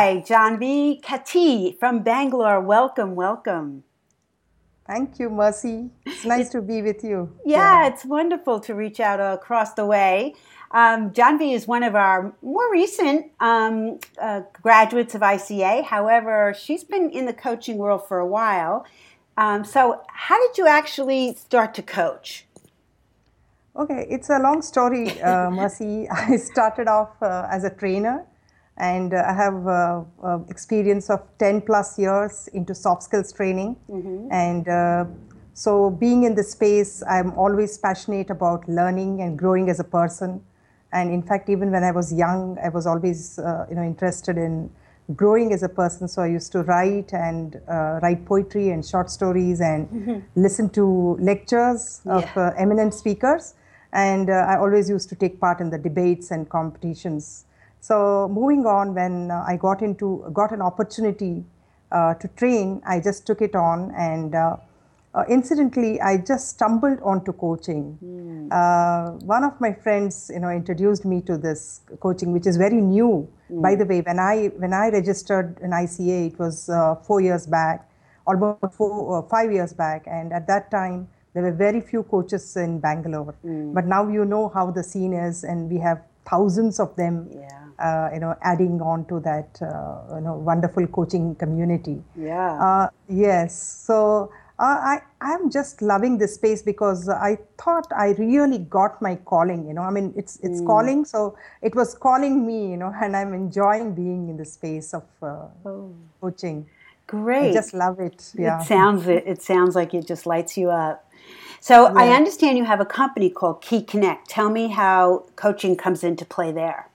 Hi, Janvi Kati from Bangalore. Welcome. Thank you, Mercy. It's nice to be with you. Yeah, it's wonderful to reach out across the way. Janvi is one of our more recent graduates of ICA. However, she's been in the coaching world for a while. So how did you actually start to coach? Okay, it's a long story, Mercy. I started off as a trainer, and I have experience of 10 plus years into soft skills training. Mm-hmm. And so being in this space, I'm always passionate about learning and growing as a person. And in fact, even when I was young, I was always interested in growing as a person. So I used to write and write poetry and short stories and mm-hmm. listen to lectures of eminent speakers. And I always used to take part in the debates and competitions. So moving on, when I got an opportunity to train, I just took it on, and incidentally, I just stumbled onto coaching. Mm. One of my friends, introduced me to this coaching, which is very new. Mm. By the way, when I registered in ICA, it was 4 years back, almost 5 years back, and at that time, there were very few coaches in Bangalore. Mm. But now you know how the scene is, and we have thousands of them. Yeah. Adding on to that, wonderful coaching community. Yeah. Yes. So I'm just loving this space because I thought I really got my calling. It's calling. So it was calling me. And I'm enjoying being in the space of coaching. Great. I just love it. Yeah. It sounds like it just lights you up. So yeah. I understand you have a company called Key Connect. Tell me how coaching comes into play there.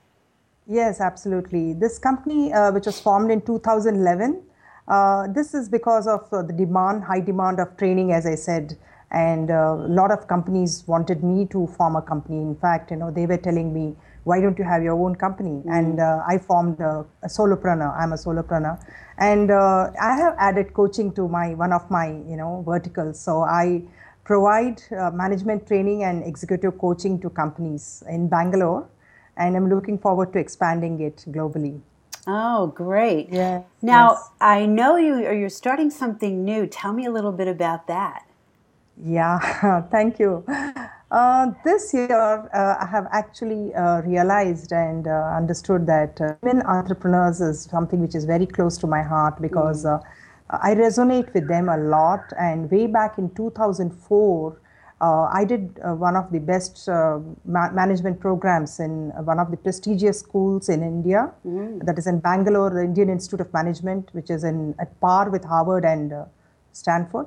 Yes, absolutely. This company, which was formed in 2011, this is because of the high demand of training, as I said, and a lot of companies wanted me to form a company. In fact, they were telling me, why don't you have your own company? Mm-hmm. And I formed I'm a solopreneur. And I have added coaching to one of my verticals. So I provide management training and executive coaching to companies in Bangalore. And I'm looking forward to expanding it globally. Oh, great. Yeah. Now, yes. I know you're starting something new. Tell me a little bit about that. Yeah, thank you. This year, I have actually realized and understood that women entrepreneurs is something which is very close to my heart because I resonate with them a lot. And way back in 2004, I did one of the best management programs in one of the prestigious schools in India, that is in Bangalore, the Indian Institute of Management, which is at par with Harvard and Stanford.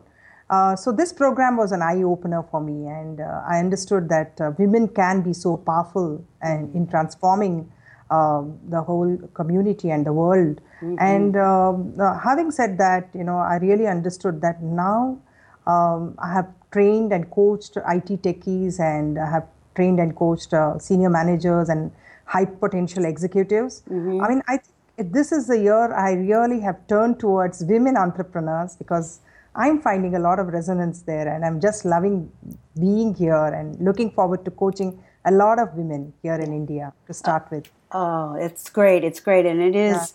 So this program was an eye-opener for me, and I understood that women can be so powerful and in transforming the whole community and the world. Mm-hmm. And having said that, I really understood that now I have trained and coached IT techies, and I have trained and coached senior managers and high potential executives. Mm-hmm. I think this is the year I really have turned towards women entrepreneurs because I'm finding a lot of resonance there, and I'm just loving being here and looking forward to coaching a lot of women here in India to start with. Oh, it's great. And it is... Yeah.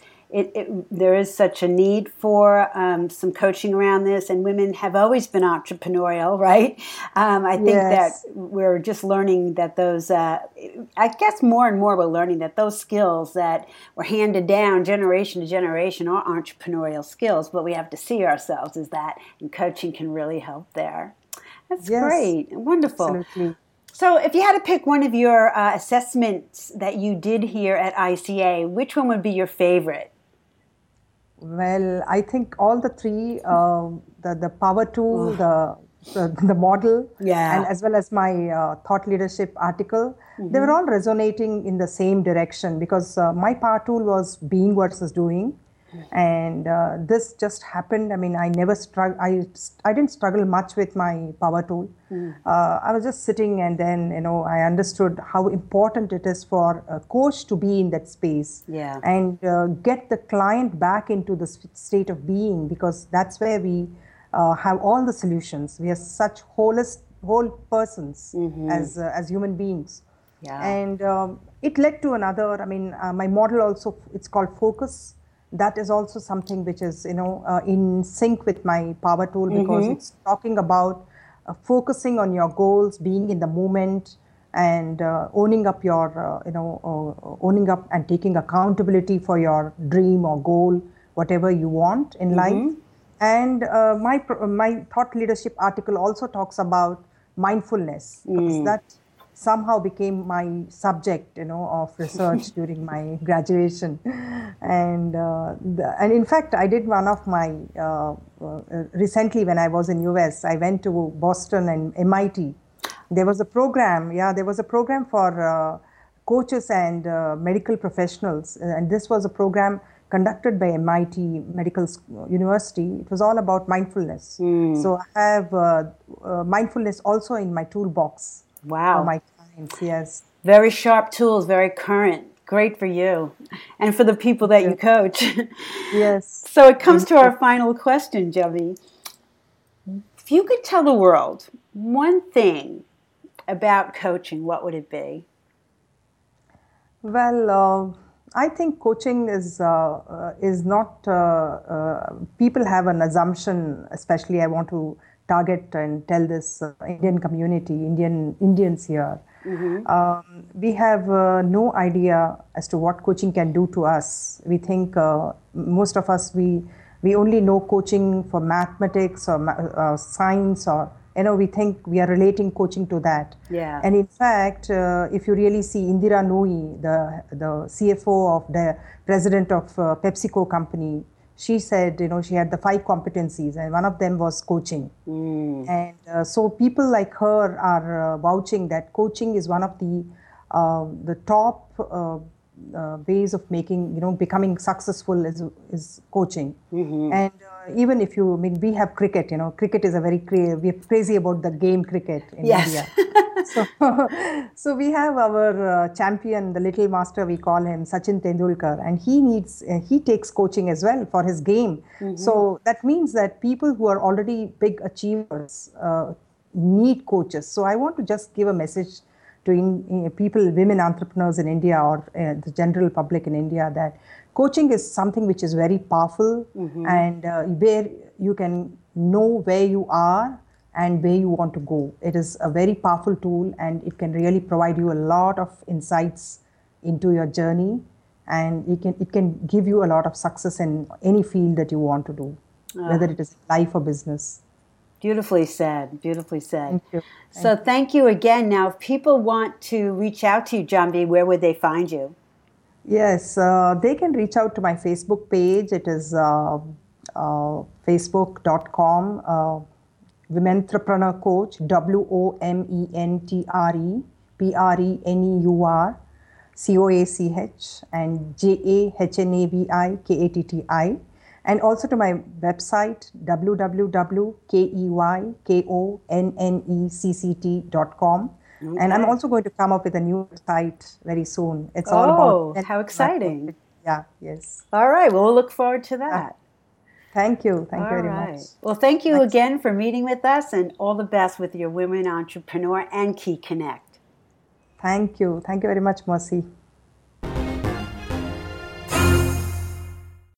There is such a need for some coaching around this, and women have always been entrepreneurial, right? I think that we're just learning that those, I guess more and more we're learning that those skills that were handed down generation to generation are entrepreneurial skills, but we have to see ourselves as that, and coaching can really help there. That's great. Wonderful. Absolutely. So if you had to pick one of your assessments that you did here at ICA, which one would be your favorite? Well, I think all the three, the power tool, the model, and as well as my thought leadership article, they were all resonating in the same direction because my power tool was being versus doing, and this just happened. I never struggled. I didn't struggle much with my power tool. I was just sitting, and then I understood how important it is for a coach to be in that space and get the client back into the state of being, because that's where we have all the solutions. We are such whole persons as human beings. And it led to another. My model also, it's called focus, that is also something which is, in sync with my power tool, because it's talking about focusing on your goals, being in the moment, and owning up your, owning up and taking accountability for your dream or goal, whatever you want in life. And my thought leadership article also talks about mindfulness, because that somehow became my subject, of research during my graduation. And and in fact, I did one of my, recently when I was in US, I went to Boston and MIT. There was a program, for coaches and medical professionals. And this was a program conducted by MIT Medical University. It was all about mindfulness. So I have mindfulness also in my toolbox. Wow. For my clients, yes. Very sharp tools, very current. Great for you and for the people that you coach. Yes. So it comes to our final question, Janvi. If you could tell the world one thing about coaching, what would it be? Well, I think coaching is not, people have an assumption, especially I want to target and tell this Indian community, Indians here. We have no idea as to what coaching can do to us. We think most of us, we only know coaching for mathematics or science, or, we think we are relating coaching to that. Yeah. And in fact, if you really see Indira Nooyi, the CFO of the president of PepsiCo company, she said, she had the 5 competencies, and one of them was coaching. And so people like her are vouching that coaching is one of the top ways of making, becoming successful is coaching. And even if you, we have cricket, cricket is a very, we're crazy about the game cricket in India. So we have our champion, the little master, we call him Sachin Tendulkar, and he takes coaching as well for his game. So that means that people who are already big achievers need coaches. So I want to just give a message to people, women entrepreneurs in India, or the general public in India, that coaching is something which is very powerful, and where you can know where you are and where you want to go. It is a very powerful tool, and it can really provide you a lot of insights into your journey, and it can give you a lot of success in any field that you want to do, whether it is life or business. Beautifully said. Beautifully said. Thank you. Thank you again. Now, if people want to reach out to you, Janvi, where would they find you? Yes, they can reach out to my Facebook page. It is facebook.com, Womentrepreneur Coach, WOMENTREPRENEUR COACH, and JAHNAVIKATTI. And also to my website, www.keykonecct.com. Okay. And I'm also going to come up with a new site very soon. It's all about... Oh, how exciting. Yeah, yes. All right. Well, we'll look forward to that. Thank you. Thank you very much. Well, thank you again for meeting with us, and all the best with your Women Entrepreneur and Key Connect. Thank you. Thank you very much, Mercy.